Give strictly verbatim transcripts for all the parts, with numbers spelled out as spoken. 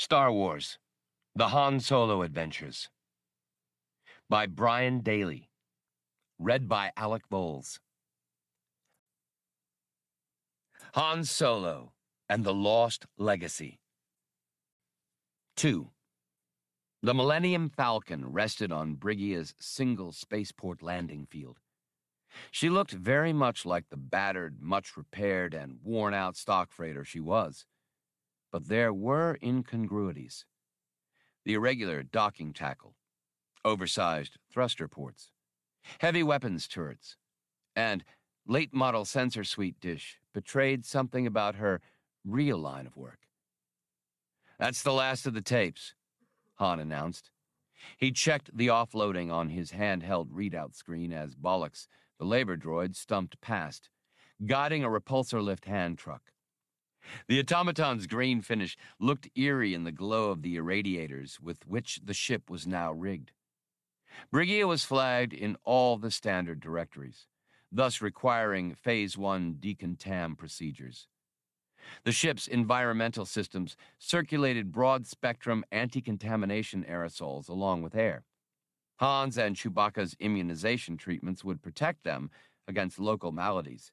Star Wars, The Han Solo Adventures, by Brian Daley, read by Alec Bowles. Han Solo and the Lost Legacy. Two. The Millennium Falcon rested on Briggia's single spaceport landing field. She looked very much like the battered, much-repaired, and worn-out stock freighter she was. But there were incongruities. The irregular docking tackle, oversized thruster ports, heavy weapons turrets, and late-model sensor suite dish betrayed something about her real line of work. "That's the last of the tapes," Han announced. He checked the offloading on his handheld readout screen as Bollux, the labor droid, stumped past, guiding a repulsor lift hand truck. The automaton's green finish looked eerie in the glow of the irradiators with which the ship was now rigged. Brigia was flagged in all the standard directories, thus requiring Phase One decontam procedures. The ship's environmental systems circulated broad-spectrum anti-contamination aerosols along with air. Han's and Chewbacca's immunization treatments would protect them against local maladies,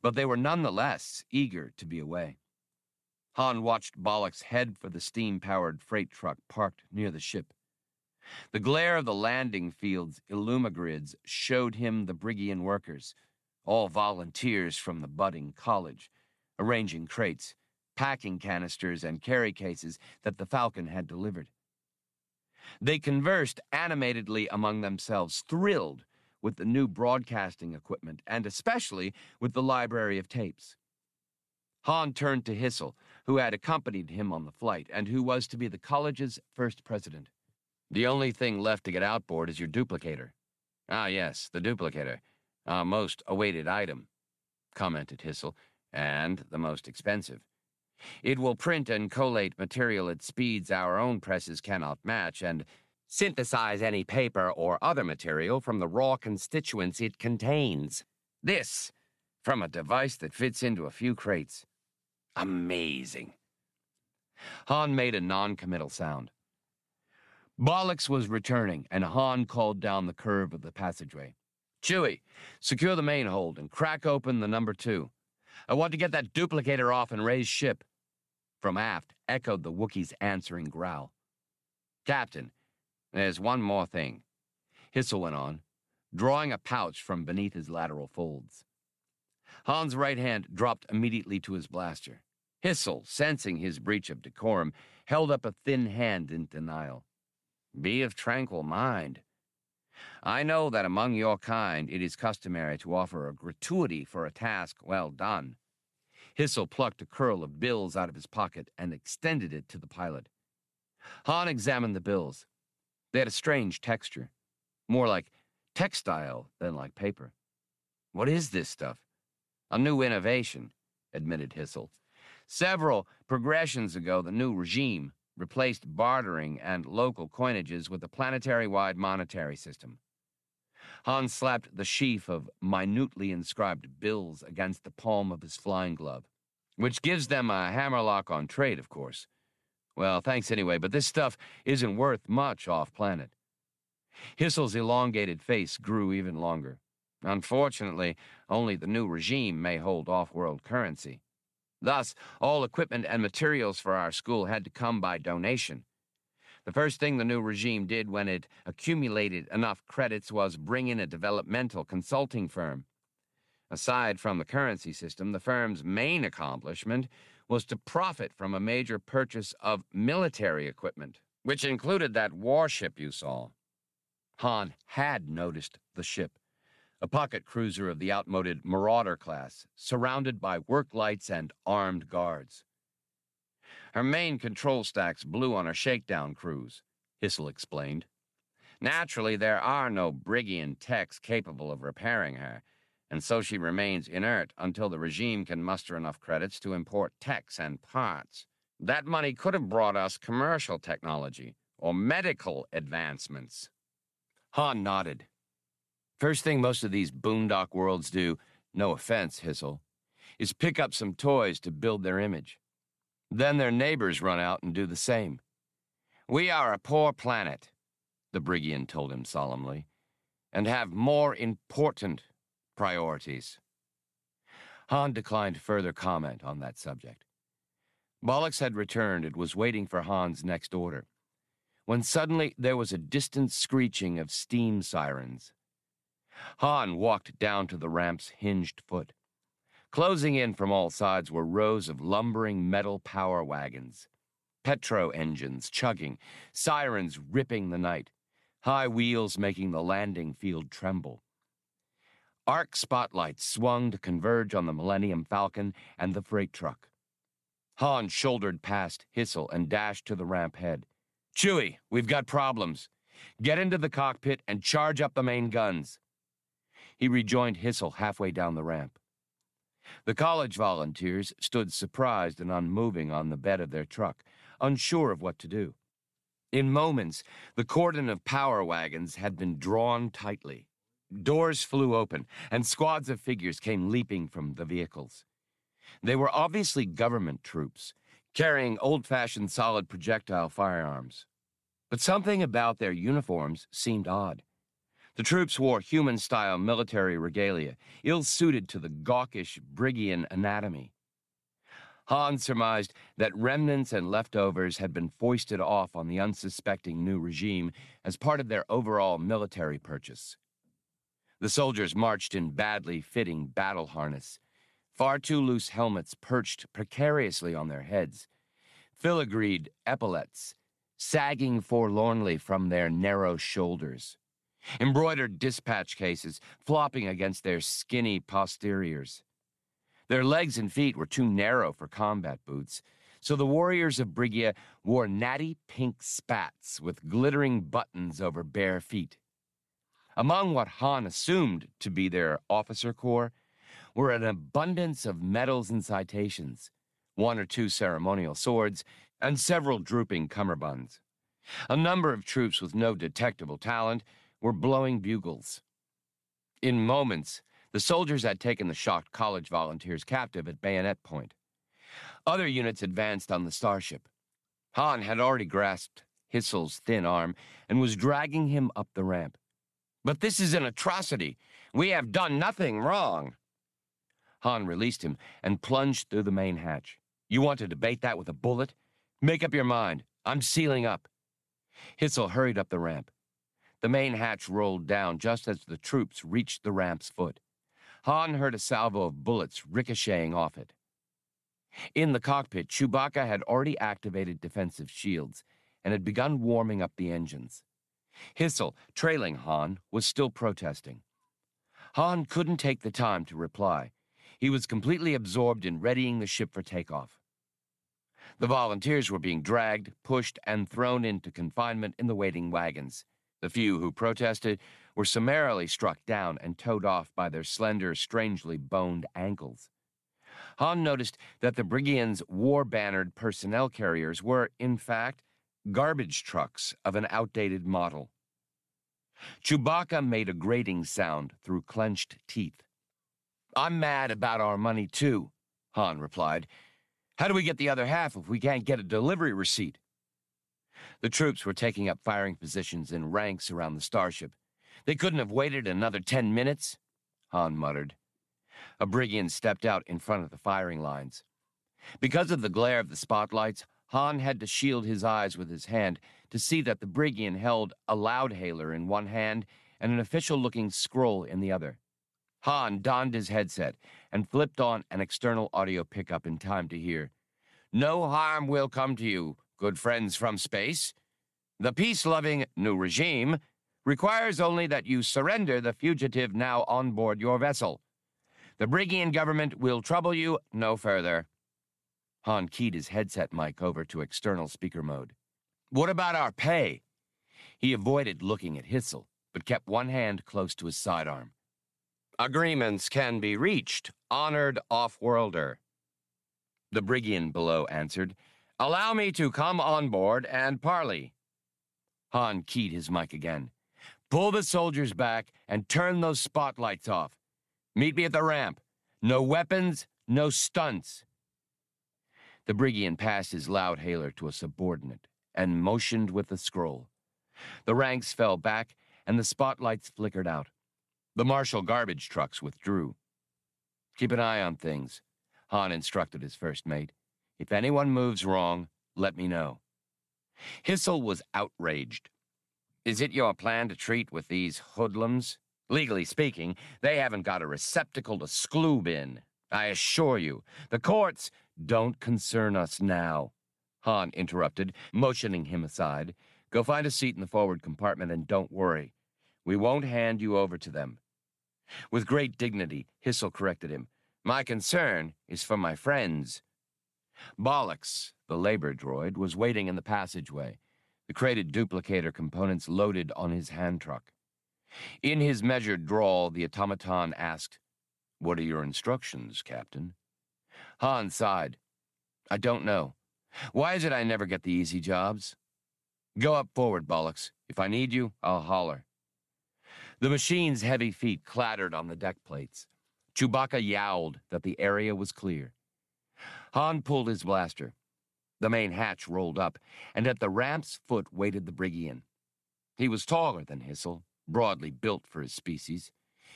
but they were nonetheless eager to be away. Han watched Bollux head for the steam-powered freight truck parked near the ship. The glare of the landing field's illumigrids showed him the Briggian workers, all volunteers from the budding college, arranging crates, packing canisters, and carry cases that the Falcon had delivered. They conversed animatedly among themselves, thrilled with the new broadcasting equipment, and especially with the library of tapes. Han turned to Hissel, who had accompanied him on the flight, and who was to be the college's first president. "The only thing left to get outboard is your duplicator." "Ah, yes, the duplicator, our most awaited item," commented Hissel, "and the most expensive. It will print and collate material at speeds our own presses cannot match, and synthesize any paper or other material from the raw constituents it contains. This, from a device that fits into a few crates. Amazing." Han made a non-committal sound. Bollux was returning, and Han called down the curve of the passageway. "Chewie, secure the main hold and crack open the number two. I want to get that duplicator off and raise ship." From aft echoed the Wookiee's answering growl. "Captain, there's one more thing," Hissel went on, drawing a pouch from beneath his lateral folds. Han's right hand dropped immediately to his blaster. Hissel, sensing his breach of decorum, held up a thin hand in denial. "Be of tranquil mind. I know that among your kind it is customary to offer a gratuity for a task well done." Hissel plucked a curl of bills out of his pocket and extended it to the pilot. Han examined the bills. They had a strange texture, more like textile than like paper. "What is this stuff?" "A new innovation," admitted Hissel. "Several progressions ago, the new regime replaced bartering and local coinages with a planetary-wide monetary system." Han slapped the sheaf of minutely inscribed bills against the palm of his flying glove. "Which gives them a hammerlock on trade, of course. Well, thanks anyway, but this stuff isn't worth much off-planet." Hissel's elongated face grew even longer. "Unfortunately, only the new regime may hold off-world currency. Thus, all equipment and materials for our school had to come by donation. The first thing the new regime did when it accumulated enough credits was bring in a developmental consulting firm. Aside from the currency system, the firm's main accomplishment was to profit from a major purchase of military equipment, which included that warship you saw." Han had noticed the ship, a pocket cruiser of the outmoded Marauder class, surrounded by work lights and armed guards. "Her main control stacks blew on her shakedown cruise," Hissel explained. "Naturally, there are no Briggian techs capable of repairing her, and so she remains inert until the regime can muster enough credits to import techs and parts. That money could have brought us commercial technology or medical advancements." Han nodded. "First thing most of these boondock worlds do, no offense, Hissel, is pick up some toys to build their image. Then their neighbors run out and do the same. We are a poor planet, the Briggian told him solemnly, and have more important priorities. Han declined further comment on that subject. Bollux had returned and was waiting for Han's next order, when suddenly there was a distant screeching of steam sirens. Han walked down to the ramp's hinged foot. Closing in from all sides were rows of lumbering metal power wagons, petrol engines chugging, sirens ripping the night, high wheels making the landing field tremble. Arc spotlights swung to converge on the Millennium Falcon and the freight truck. Han shouldered past Hissel and dashed to the ramp head. "Chewie, we've got problems. Get into the cockpit and charge up the main guns." He rejoined Hissel halfway down the ramp. The college volunteers stood surprised and unmoving on the bed of their truck, unsure of what to do. In moments, the cordon of power wagons had been drawn tightly. Doors flew open, and squads of figures came leaping from the vehicles. They were obviously government troops, carrying old-fashioned solid projectile firearms. But something about their uniforms seemed odd. The troops wore human-style military regalia, ill-suited to the gawkish Briggian anatomy. Han surmised that remnants and leftovers had been foisted off on the unsuspecting new regime as part of their overall military purchase. The soldiers marched in badly fitting battle harness, far too loose helmets perched precariously on their heads, filigreed epaulets sagging forlornly from their narrow shoulders, embroidered dispatch cases flopping against their skinny posteriors. Their legs and feet were too narrow for combat boots, so the warriors of Brigia wore natty pink spats with glittering buttons over bare feet. Among what Han assumed to be their officer corps were an abundance of medals and citations, one or two ceremonial swords, and several drooping cummerbunds. A number of troops with no detectable talent were blowing bugles. In moments, the soldiers had taken the shocked college volunteers captive at bayonet point. Other units advanced on the starship. Han had already grasped Hissel's thin arm and was dragging him up the ramp. "But this is an atrocity. We have done nothing wrong." Han released him and plunged through the main hatch. "You want to debate that with a bullet? Make up your mind. I'm sealing up." Hissel hurried up the ramp. The main hatch rolled down just as the troops reached the ramp's foot. Han heard a salvo of bullets ricocheting off it. In the cockpit, Chewbacca had already activated defensive shields and had begun warming up the engines. Hissel, trailing Han, was still protesting. Han couldn't take the time to reply. He was completely absorbed in readying the ship for takeoff. The volunteers were being dragged, pushed, and thrown into confinement in the waiting wagons. The few who protested were summarily struck down and towed off by their slender, strangely boned ankles. Han noticed that the Briggians' war-bannered personnel carriers were, in fact, garbage trucks of an outdated model. Chewbacca made a grating sound through clenched teeth. "I'm mad about our money, too," Han replied. "How do we get the other half if we can't get a delivery receipt?" The troops were taking up firing positions in ranks around the starship. "They couldn't have waited another ten minutes," Han muttered. A Briggian stepped out in front of the firing lines. Because of the glare of the spotlights, Han had to shield his eyes with his hand to see that the Briggian held a loudhailer in one hand and an official-looking scroll in the other. Han donned his headset and flipped on an external audio pickup in time to hear, "No harm will come to you, good friends from space. The peace-loving new regime requires only that you surrender the fugitive now on board your vessel. The Briggian government will trouble you no further." Han keyed his headset mic over to external speaker mode. "What about our pay?" He avoided looking at Hissel, but kept one hand close to his sidearm. "Agreements can be reached, honored off-worlder," the Briggian below answered. "Allow me to come on board and parley." Han keyed his mic again. "Pull the soldiers back and turn those spotlights off. Meet me at the ramp. No weapons, no stunts." The Briggian passed his loud hailer to a subordinate and motioned with the scroll. The ranks fell back, and the spotlights flickered out. The marshal garbage trucks withdrew. Keep an eye on things, Han instructed his first mate. If anyone moves wrong, let me know. Hissel was outraged. Is it your plan to treat with these hoodlums? Legally speaking, they haven't got a receptacle to scloob in. I assure you, the courts don't concern us now, Han interrupted, motioning him aside. Go find a seat in the forward compartment and don't worry. We won't hand you over to them. With great dignity, Hissel corrected him. My concern is for my friends. Bollux, the labor droid, was waiting in the passageway, the crated duplicator components loaded on his hand truck. In his measured drawl, the automaton asked, What are your instructions, Captain? Han sighed. I don't know. Why is it I never get the easy jobs? Go up forward, Bollux. If I need you, I'll holler. The machine's heavy feet clattered on the deck plates. Chewbacca yowled that the area was clear. Han pulled his blaster. The main hatch rolled up, and at the ramp's foot waited the Briggian. He was taller than Hissel, broadly built for his species,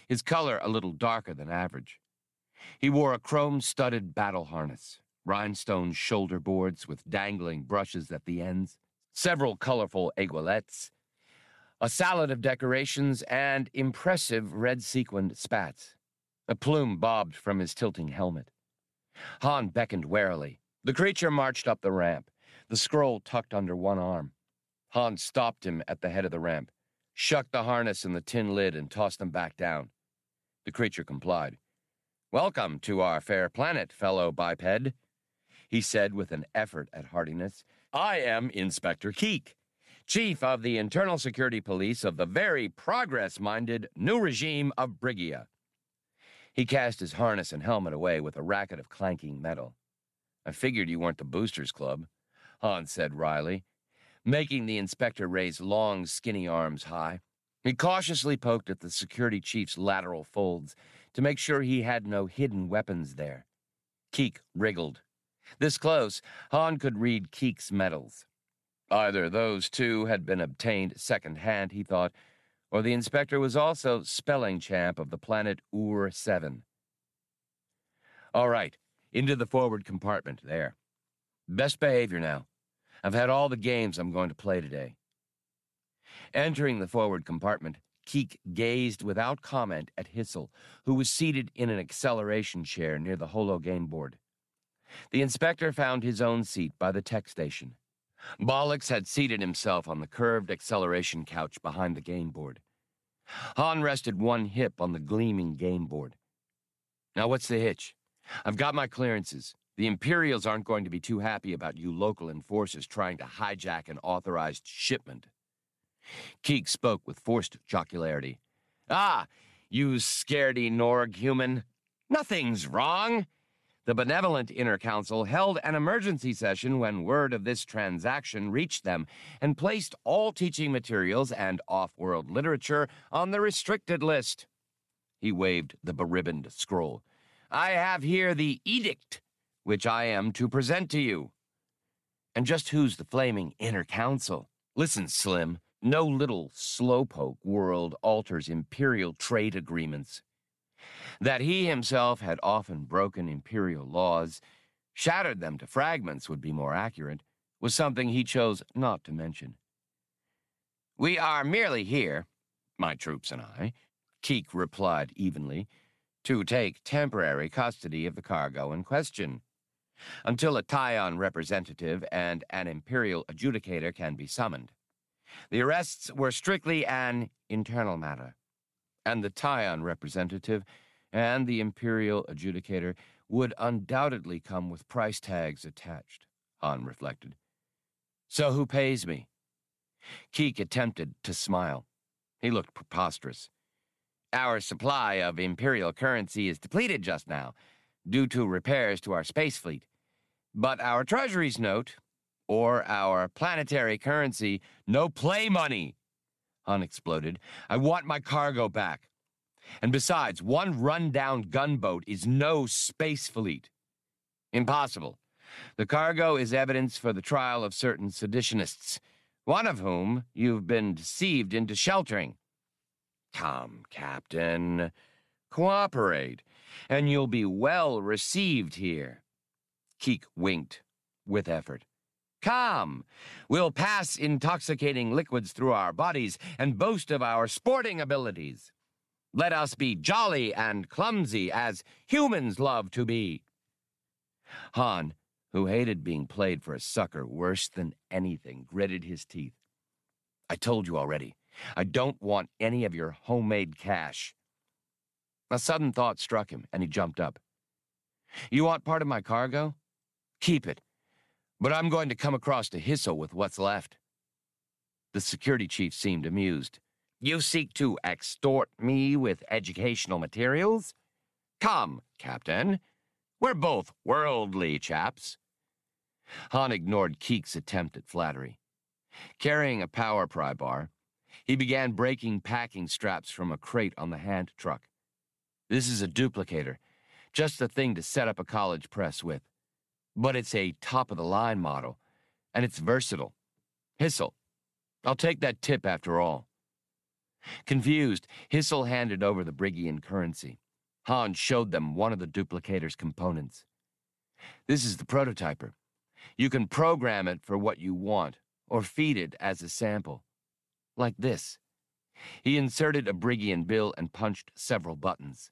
his color a little darker than average. He wore a chrome-studded battle harness, rhinestone shoulder boards with dangling brushes at the ends, several colorful aiguillettes, a salad of decorations, and impressive red-sequined spats. A plume bobbed from his tilting helmet. Han beckoned warily. The creature marched up the ramp, the scroll tucked under one arm. Han stopped him at the head of the ramp, shucked the harness and the tin lid, and tossed them back down. The creature complied. Welcome to our fair planet, fellow biped, he said with an effort at heartiness. I am Inspector Keek, Chief of the Internal Security Police of the very progress-minded new regime of Brigia. He cast his harness and helmet away with a racket of clanking metal. I figured you weren't the Boosters Club, Han said wryly, making the inspector raise long, skinny arms high. He cautiously poked at the security chief's lateral folds to make sure he had no hidden weapons there. Keek wriggled. This close, Han could read Keek's medals. Either those two had been obtained second-hand, he thought, or the inspector was also spelling champ of the planet Ur seven. All right, into the forward compartment, there. Best behavior now. I've had all the games I'm going to play today. Entering the forward compartment, Keek gazed without comment at Hissel, who was seated in an acceleration chair near the holo game board. The inspector found his own seat by the tech station. Bollux had seated himself on the curved acceleration couch behind the game board. Han rested one hip on the gleaming game board. Now what's the hitch? I've got my clearances. The Imperials aren't going to be too happy about you local enforcers trying to hijack an authorized shipment. Keek spoke with forced jocularity. Ah, you scaredy Norg human. Nothing's wrong. The Benevolent Inner Council held an emergency session when word of this transaction reached them and placed all teaching materials and off-world literature on the restricted list. He waved the beribboned scroll. I have here the edict, which I am to present to you. And just who's the flaming Inner Council? Listen, Slim, no little slowpoke world alters Imperial trade agreements. That he himself had often broken imperial laws, shattered them to fragments would be more accurate, was something he chose not to mention. We are merely here, my troops and I, Keek replied evenly, to take temporary custody of the cargo in question, until a Tyon representative and an imperial adjudicator can be summoned. The arrests were strictly an internal matter, and the Tyon representative and the Imperial adjudicator would undoubtedly come with price tags attached, Han reflected. So who pays me? Keek attempted to smile. He looked preposterous. Our supply of Imperial currency is depleted just now, due to repairs to our space fleet. But our Treasury's note, or our planetary currency, no play money, Han exploded. I want my cargo back. And besides, one run-down gunboat is no space fleet. Impossible. The cargo is evidence for the trial of certain seditionists, one of whom you've been deceived into sheltering. Come, Captain, cooperate, and you'll be well received here. Keek winked with effort. Come, we'll pass intoxicating liquids through our bodies and boast of our sporting abilities. Let us be jolly and clumsy, as humans love to be. Han, who hated being played for a sucker worse than anything, gritted his teeth. I told you already, I don't want any of your homemade cash. A sudden thought struck him, and he jumped up. You want part of my cargo? Keep it, but I'm going to come across to Hissel with what's left. The security chief seemed amused. You seek to extort me with educational materials? Come, Captain. We're both worldly chaps. Han ignored Keek's attempt at flattery. Carrying a power pry bar, he began breaking packing straps from a crate on the hand truck. This is a duplicator, just the thing to set up a college press with. But it's a top-of-the-line model, and it's versatile. Hissel, I'll take that tip after all. Confused, Hissel handed over the Briggian currency. Han showed them one of the duplicator's components. This is the prototyper. You can program it for what you want, or feed it as a sample. Like this. He inserted a Briggian bill and punched several buttons.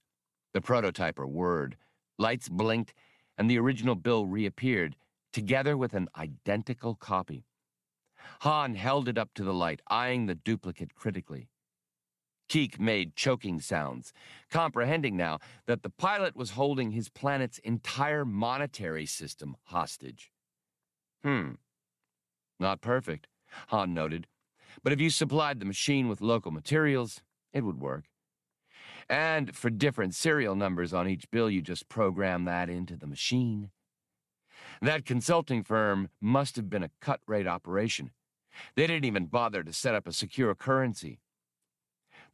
The prototyper whirred, lights blinked, and the original bill reappeared, together with an identical copy. Han held it up to the light, eyeing the duplicate critically. Keek made choking sounds, comprehending now that the pilot was holding his planet's entire monetary system hostage. Hmm. Not perfect, Han noted, but if you supplied the machine with local materials, it would work. And for different serial numbers on each bill, you just program that into the machine. That consulting firm must have been a cut-rate operation. They didn't even bother to set up a secure currency.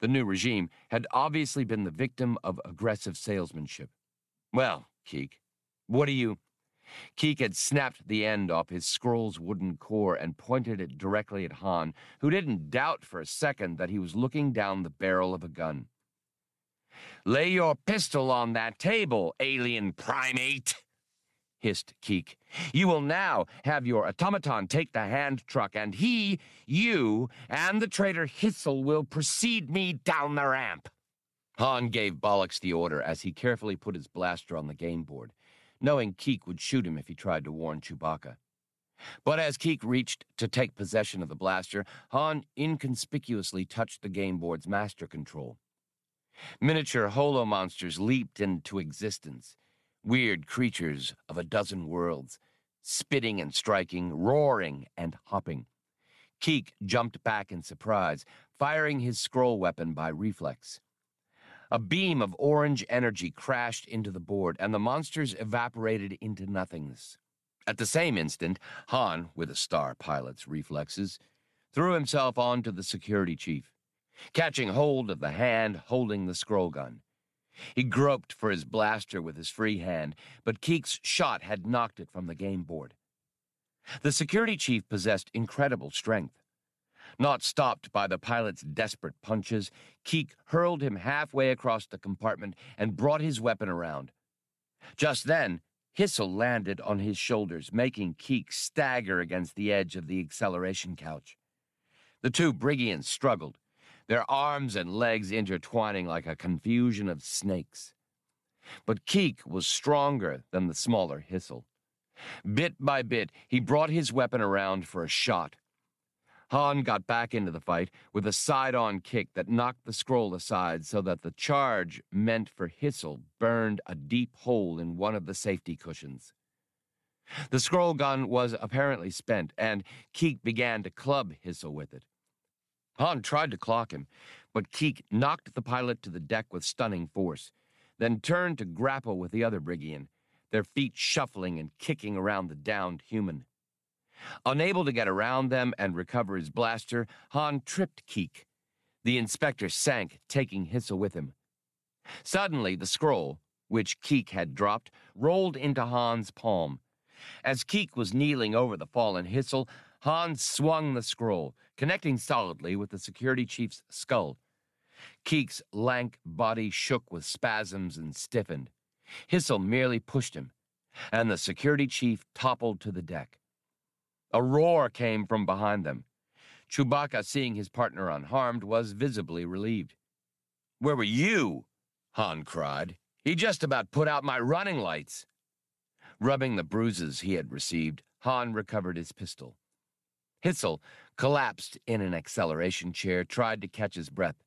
The new regime had obviously been the victim of aggressive salesmanship. Well, Keek, what do you... Keek had snapped the end off his scroll's wooden core and pointed it directly at Han, who didn't doubt for a second that he was looking down the barrel of a gun. Lay your pistol on that table, alien primate, hissed Keek. You will now have your automaton take the hand truck, and he, you, and the traitor Hissel will precede me down the ramp. Han gave Bollux the order as he carefully put his blaster on the game board, knowing Keek would shoot him if he tried to warn Chewbacca. But as Keek reached to take possession of the blaster, Han inconspicuously touched the game board's master control. Miniature holo-monsters leaped into existence, weird creatures of a dozen worlds, spitting and striking, roaring and hopping. Keek jumped back in surprise, firing his scroll weapon by reflex. A beam of orange energy crashed into the board, and the monsters evaporated into nothingness. At the same instant, Han, with a star pilot's reflexes, threw himself onto the security chief, catching hold of the hand holding the scroll gun. He groped for his blaster with his free hand, but Keek's shot had knocked it from the game board. The security chief possessed incredible strength. Not stopped by the pilot's desperate punches, Keek hurled him halfway across the compartment and brought his weapon around. Just then, Hissel landed on his shoulders, making Keek stagger against the edge of the acceleration couch. The two Briggians struggled, their arms and legs intertwining like a confusion of snakes. But Keek was stronger than the smaller Hissel. Bit by bit, he brought his weapon around for a shot. Han got back into the fight with a side-on kick that knocked the scroll aside so that the charge meant for Hissel burned a deep hole in one of the safety cushions. The scroll gun was apparently spent, and Keek began to club Hissel with it. Han tried to clock him, but Keek knocked the pilot to the deck with stunning force, then turned to grapple with the other Briggian, their feet shuffling and kicking around the downed human. Unable to get around them and recover his blaster, Han tripped Keek. The inspector sank, taking Hissel with him. Suddenly, the scroll, which Keek had dropped, rolled into Han's palm, As Keek was kneeling over the fallen Hissel, Han swung the scroll, connecting solidly with the security chief's skull. Keek's lank body shook with spasms and stiffened. Hissel merely pushed him, and the security chief toppled to the deck. A roar came from behind them. Chewbacca, seeing his partner unharmed, was visibly relieved. "Where were you?" Han cried. "He just about put out my running lights." Rubbing the bruises he had received, Han recovered his pistol. Hissel, collapsed in an acceleration chair, tried to catch his breath.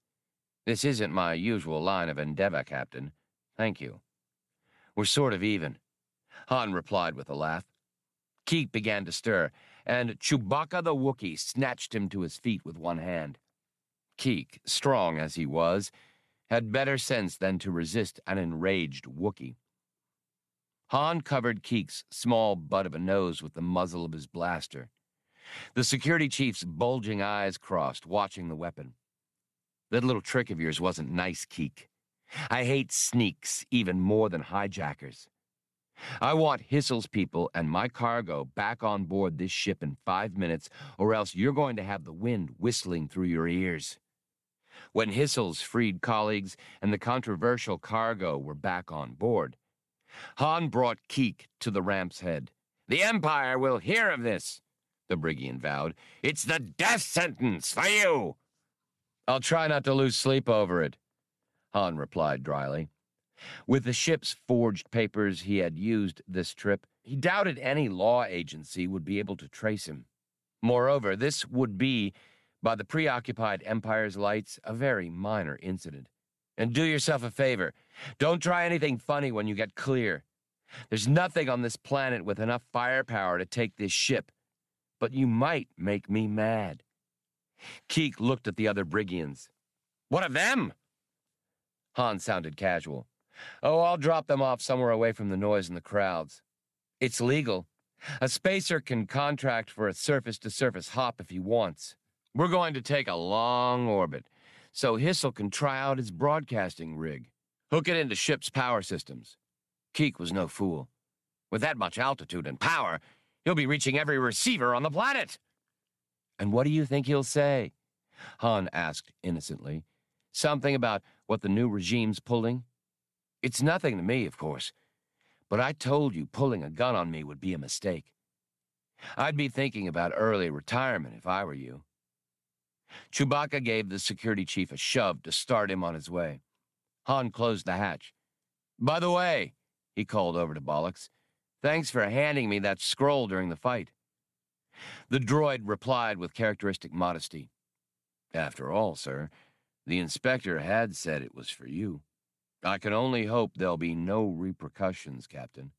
"This isn't my usual line of endeavor, Captain. Thank you." "We're sort of even," Han replied with a laugh. Keek began to stir, and Chewbacca the Wookiee snatched him to his feet with one hand. Keek, strong as he was, had better sense than to resist an enraged Wookiee. Han covered Keek's small butt of a nose with the muzzle of his blaster. The security chief's bulging eyes crossed, watching the weapon. "That little trick of yours wasn't nice, Keek. I hate sneaks even more than hijackers. I want Hissel's people and my cargo back on board this ship in five minutes, or else you're going to have the wind whistling through your ears." When Hissel's freed colleagues and the controversial cargo were back on board, Han brought Keek to the ramp's head. "The Empire will hear of this," the Briggian vowed. "It's the death sentence for you." "I'll try not to lose sleep over it," Han replied dryly. With the ship's forged papers he had used this trip, he doubted any law agency would be able to trace him. Moreover, this would be, by the preoccupied Empire's lights, a very minor incident. "And do yourself a favor. Don't try anything funny when you get clear. There's nothing on this planet with enough firepower to take this ship. But you might make me mad." Keek looked at the other Briggians. "What of them?" Han sounded casual. "Oh, I'll drop them off somewhere away from the noise and the crowds. It's legal. A spacer can contract for a surface-to-surface hop if he wants. We're going to take a long orbit, so Hissel can try out his broadcasting rig. Hook it into ship's power systems." Keek was no fool. With that much altitude and power, he'll be reaching every receiver on the planet. "And what do you think he'll say?" Han asked innocently. "Something about what the new regime's pulling? It's nothing to me, of course, but I told you pulling a gun on me would be a mistake. I'd be thinking about early retirement if I were you." Chewbacca gave the security chief a shove to start him on his way. Han closed the hatch. "By the way," he called over to Bollux, "thanks for handing me that scroll during the fight." The droid replied with characteristic modesty. "After all, sir, the inspector had said it was for you. I can only hope there'll be no repercussions, Captain."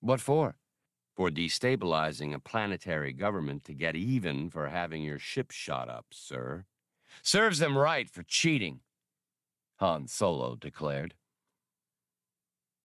"What for?" "For destabilizing a planetary government to get even for having your ship shot up, sir." "Serves them right for cheating," Han Solo declared.